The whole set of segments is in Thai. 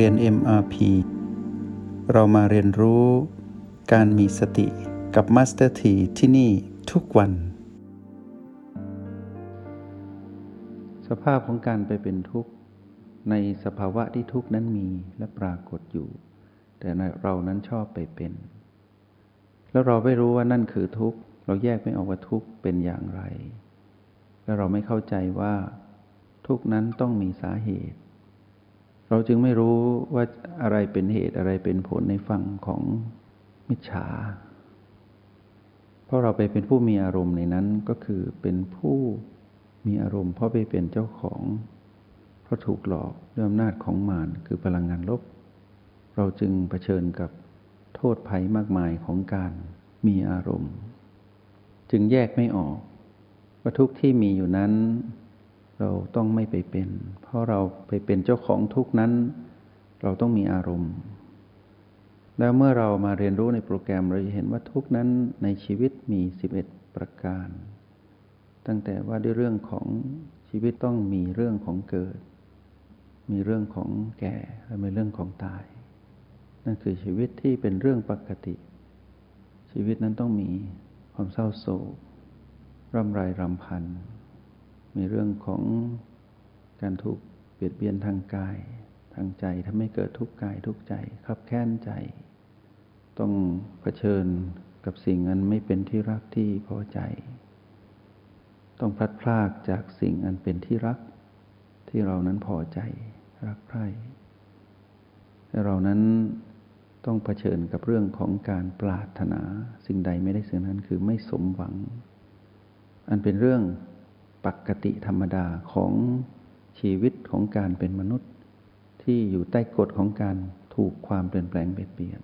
เรียน MRP เรามาเรียนรู้การมีสติกับ Master T ที่นี่ทุกวันสภาพของการไปเป็นทุกข์ในสภาวะที่ทุกข์นั้นมีและปรากฏอยู่แต่เรานั้นชอบไปเป็นแล้วเราไม่รู้ว่านั่นคือทุกข์เราแยกไม่ออกว่าทุกข์เป็นอย่างไรและเราไม่เข้าใจว่าทุกข์นั้นต้องมีสาเหตุเราจึงไม่รู้ว่าอะไรเป็นเหตุอะไรเป็นผลในฝั่งของมิจฉาเพราะเราไปเป็นผู้มีอารมณ์ในนั้นก็คือเป็นผู้มีอารมณ์เพราะไปเป็นเจ้าของเพราะถูกหลอกด้วยอำนาจของมารคือพลังงานลบเราจึงเผชิญกับโทษภัยมากมายของการมีอารมณ์จึงแยกไม่ออกว่าทุกข์ที่มีอยู่นั้นเราต้องไม่ไปเป็นเพราะเราไปเป็นเจ้าของทุกข์นั้นเราต้องมีอารมณ์แล้วเมื่อเรามาเรียนรู้ในโปรแกรมเราจะเห็นว่าทุกข์นั้นในชีวิตมี11ประการตั้งแต่ว่าด้วยเรื่องของชีวิตต้องมีเรื่องของเกิดมีเรื่องของแก่และมีเรื่องของตายนั่นคือชีวิตที่เป็นเรื่องปกติชีวิตนั้นต้องมีความเศร้าโศกร่ำไรรำพันมีเรื่องของการถูกเบียดเบียนทางกายทางใจทำให้เกิดทุกข์กายทุกข์ใจคับแค้นใจต้องเผชิญกับสิ่งอันไม่เป็นที่รักที่พอใจต้องพลัดพรากจากสิ่งอันเป็นที่รักที่เรานั้นพอใจรักใคร่และเรานั้นต้องเผชิญกับเรื่องของการปรารถนาสิ่งใดไม่ได้สิ่งนั้นคือไม่สมหวังอันเป็นเรื่องปกติธรรมดาของชีวิตของการเป็นมนุษย์ที่อยู่ใต้กฎของการถูกความเปลี่ยนแปลงเบียดเบียน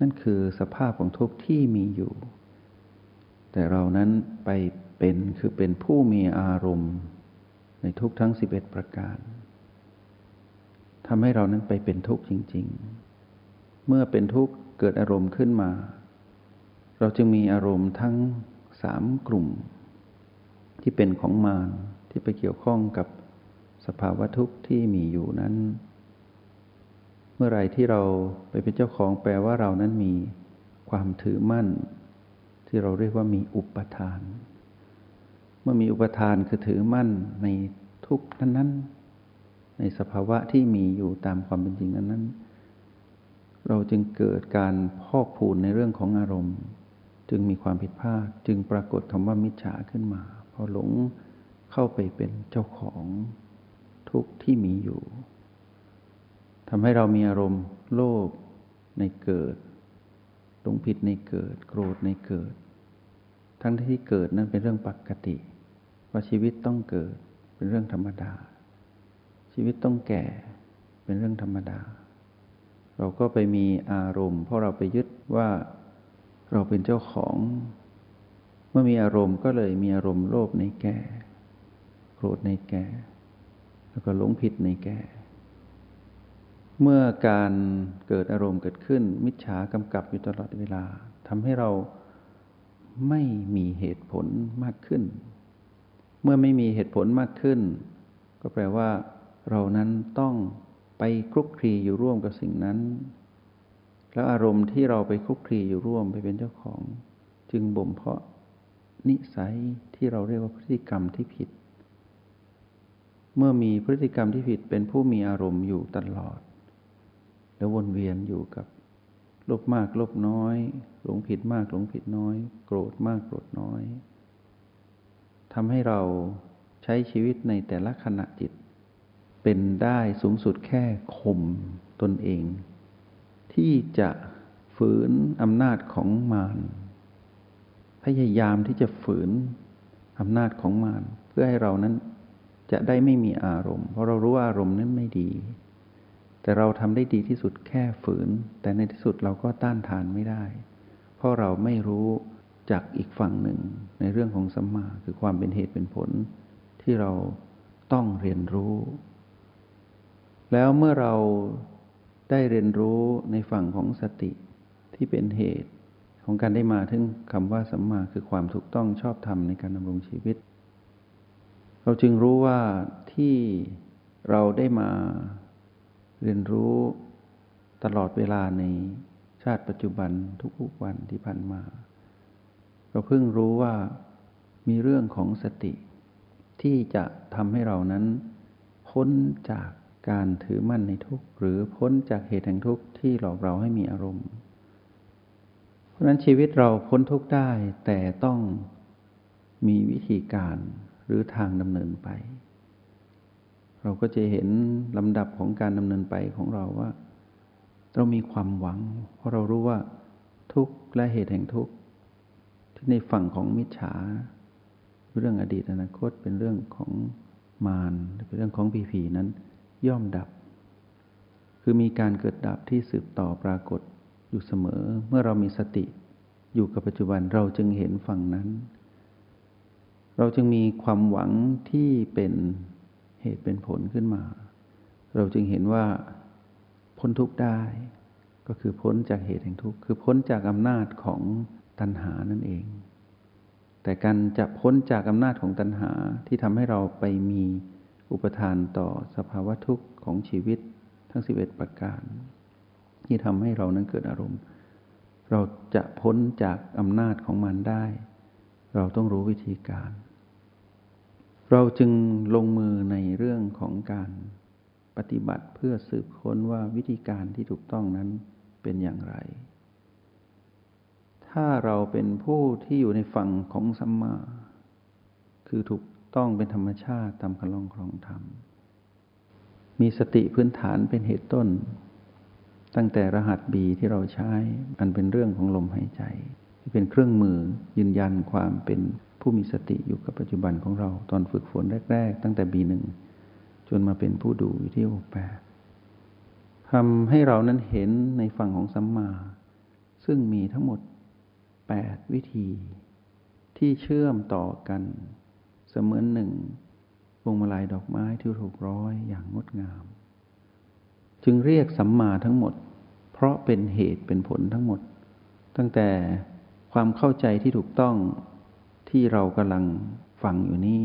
นั่นคือสภาพของทุกข์ที่มีอยู่แต่เรานั้นไปเป็นคือเป็นผู้มีอารมณ์ในทุกทั้ง11ประการทำให้เรานั้นไปเป็นทุกข์จริงๆเมื่อเป็นทุกข์เกิดอารมณ์ขึ้นมาเราจึงมีอารมณ์ทั้ง3กลุ่มที่เป็นของมารที่ไปเกี่ยวข้องกับสภาวะทุกข์ที่มีอยู่นั้นเมื่อไหร่ที่เราไปเป็นเจ้าของแปลว่าเรานั้นมีความถือมั่นที่เราเรียกว่ามีอุปทานเมื่อมีอุปทานคือถือมั่นในทุกข์นั้นๆในสภาวะที่มีอยู่ตามความเป็นจริงนั้นๆเราจึงเกิดการพอกพูนในเรื่องของอารมณ์จึงมีความผิดพลาดจึงปรากฏคำว่ามิจฉาขึ้นมาพอหลงเข้าไปเป็นเจ้าของทุกข์ที่มีอยู่ทำให้เรามีอารมณ์โลภในเกิดหลงผิดในเกิดโกรธในเกิดทั้งที่เกิดนั้นเป็นเรื่องปกติว่าชีวิตต้องเกิดเป็นเรื่องธรรมดาชีวิตต้องแก่เป็นเรื่องธรรมดาเราก็ไปมีอารมณ์เพราะเราไปยึดว่าเราเป็นเจ้าของเมื่อมีอารมณ์ก็เลยมีอารมณ์โลภในแก่โกรธในแก่แล้วก็หลงผิดในแก่เมื่อการเกิดอารมณ์เกิดขึ้นมิจฉากำกับอยู่ตลอดเวลาทำให้เราไม่มีเหตุผลมากขึ้นเมื่อไม่มีเหตุผลมากขึ้นก็แปลว่าเรานั้นต้องไปคลุกคลีอยู่ร่วมกับสิ่งนั้นแล้วอารมณ์ที่เราไปคลุกคลีอยู่ร่วมไปเป็นเจ้าของจึงบ่มเพาะนิสัยที่เราเรียกว่าพฤติกรรมที่ผิดเมื่อมีพฤติกรรมที่ผิดเป็นผู้มีอารมณ์อยู่ตลอดแล้ววนเวียนอยู่กับโลภมากโลภน้อยหลงผิดมากหลงผิดน้อยโกรธมากโกรธน้อยทำให้เราใช้ชีวิตในแต่ละขณะจิตเป็นได้สูงสุดแค่ข่มตนเองที่จะฝืนอำนาจของมารพยายามที่จะฝืนอำนาจของมารเพื่อให้เรานั้นจะได้ไม่มีอารมณ์เพราะเรารู้ว่าอารมณ์นั้นไม่ดีแต่เราทำได้ดีที่สุดแค่ฝืนแต่ในที่สุดเราก็ต้านทานไม่ได้เพราะเราไม่รู้จากอีกฝั่งหนึ่งในเรื่องของสัมมาคือความเป็นเหตุเป็นผลที่เราต้องเรียนรู้แล้วเมื่อเราได้เรียนรู้ในฝั่งของสติที่เป็นเหตุของการได้มาถึงคำว่าสัมมาคือความถูกต้องชอบธรรมในการดำรงชีวิตเราจึงรู้ว่าที่เราได้มา เรียนรู้ตลอดเวลาในชาติปัจจุบันทุกๆวันที่ผ่านมาเราเพิ่งรู้ว่ามีเรื่องของสติที่จะทำให้เรานั้นพ้นจากการถือมั่นในทุกข์หรือพ้นจากเหตุแห่งทุกข์ที่หลอกเราให้มีอารมณ์เพราะฉะนั้นชีวิตเราพ้นทุกข์ได้แต่ต้องมีวิธีการหรือทางดำเนินไปเราก็จะเห็นลำดับของการดำเนินไปของเราว่าเรามีความหวังเพราะเรารู้ว่าทุกข์และเหตุแห่งทุกข์ที่ในฝั่งของมิจฉาเรื่องอดีตอนาคตเป็นเรื่องของมารเป็นเรื่องของผีนั้นย่อมดับคือมีการเกิดดับที่สืบต่อปรากฏอยู่เสมอเมื่อเรามีสติอยู่กับปัจจุบันเราจึงเห็นฝั่งนั้นเราจึงมีความหวังที่เป็นเหตุเป็นผลขึ้นมาเราจึงเห็นว่าพ้นทุกข์ได้ก็คือพ้นจากเหตุแห่งทุกข์คือพ้นจากอำนาจของตัณหานั่นเองแต่การจะพ้นจากอำนาจของตัณหาที่ทำให้เราไปมีอุปทานต่อสภาวะทุกข์ของชีวิตทั้ง11ประการที่ทำให้เรานั้นเกิดอารมณ์เราจะพ้นจากอำนาจของมันได้เราต้องรู้วิธีการเราจึงลงมือในเรื่องของการปฏิบัติเพื่อสืบค้นว่าวิธีการที่ถูกต้องนั้นเป็นอย่างไรถ้าเราเป็นผู้ที่อยู่ในฝั่งของสัมมาคือถูกต้องเป็นธรรมชาติตามคำลองครองธรรมมีสติพื้นฐานเป็นเหตุต้นตั้งแต่รหัสบีที่เราใช้อันเป็นเรื่องของลมหายใจที่เป็นเครื่องมือยืนยันความเป็นผู้มีสติอยู่กับปัจจุบันของเราตอนฝึกฝนแรกๆตั้งแต่ B1 จนมาเป็นผู้ดูอยู่ที่ 68ทำให้เรานั้นเห็นในฝั่งของสัมมาซึ่งมีทั้งหมด8วิธีที่เชื่อมต่อกันเสมือนหนึ่งพวงมาลัยดอกไม้ที่ถูกร้อยอย่างงดงามจึงเรียกสัมมาทั้งหมดเพราะเป็นเหตุเป็นผลทั้งหมดตั้งแต่ความเข้าใจที่ถูกต้องที่เรากำลังฟังอยู่นี้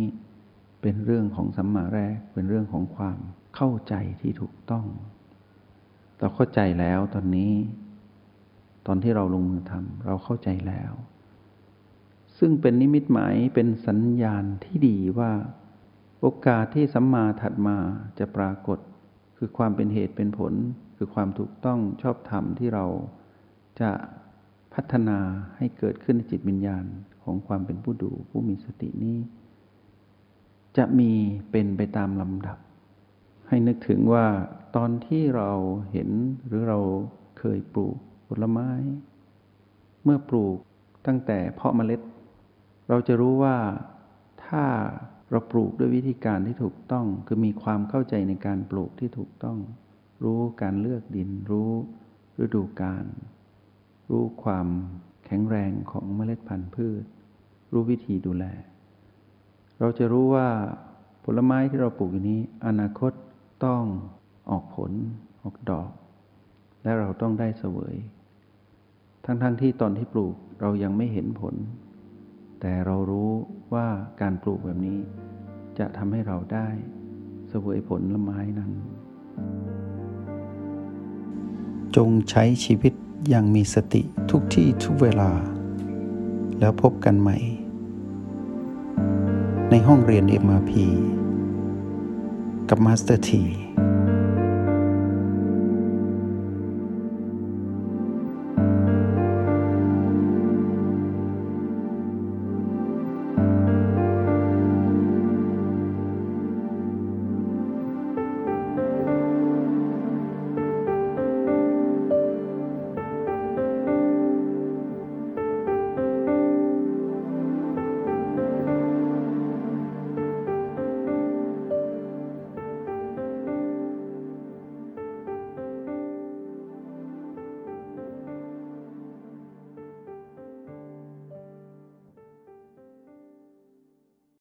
เป็นเรื่องของสัมมาแรกเป็นเรื่องของความเข้าใจที่ถูกต้องเราเข้าใจแล้วตอนนี้ตอนที่เราลงมือทำเราเข้าใจแล้วซึ่งเป็นนิมิตหมายเป็นสัญญาณที่ดีว่าโอกาสที่สัมมาถัดมาจะปรากฏคือความเป็นเหตุเป็นผลคือความถูกต้องชอบธรรมที่เราจะพัฒนาให้เกิดขึ้นในจิตวิญญาณของความเป็นผู้ดูผู้มีสตินี้จะมีเป็นไปตามลำดับให้นึกถึงว่าตอนที่เราเห็นหรือเราเคยปลูกผลไม้เมื่อปลูกตั้งแต่เพาะเมล็ดเราจะรู้ว่าถ้าเราปลูกด้วยวิธีการที่ถูกต้องคือมีความเข้าใจในการปลูกที่ถูกต้องรู้การเลือกดินรู้ฤดูกาลรู้ความแข็งแรงของเมล็ดพันธุ์พืชรู้วิธีดูแลเราจะรู้ว่าผลไม้ที่เราปลูกอยู่นี้อนาคตต้องออกผลออกดอกและเราต้องได้เสวยทั้งที่ตอนที่ปลูกเรายังไม่เห็นผลแต่เรารู้ว่าการปลูกแบบนี้จะทำให้เราได้เสวยผลละไม้นั้นจงใช้ชีวิตอย่างมีสติทุกที่ทุกเวลาแล้วพบกันใหม่ในห้องเรียน MRP กับมาสเตอร์ที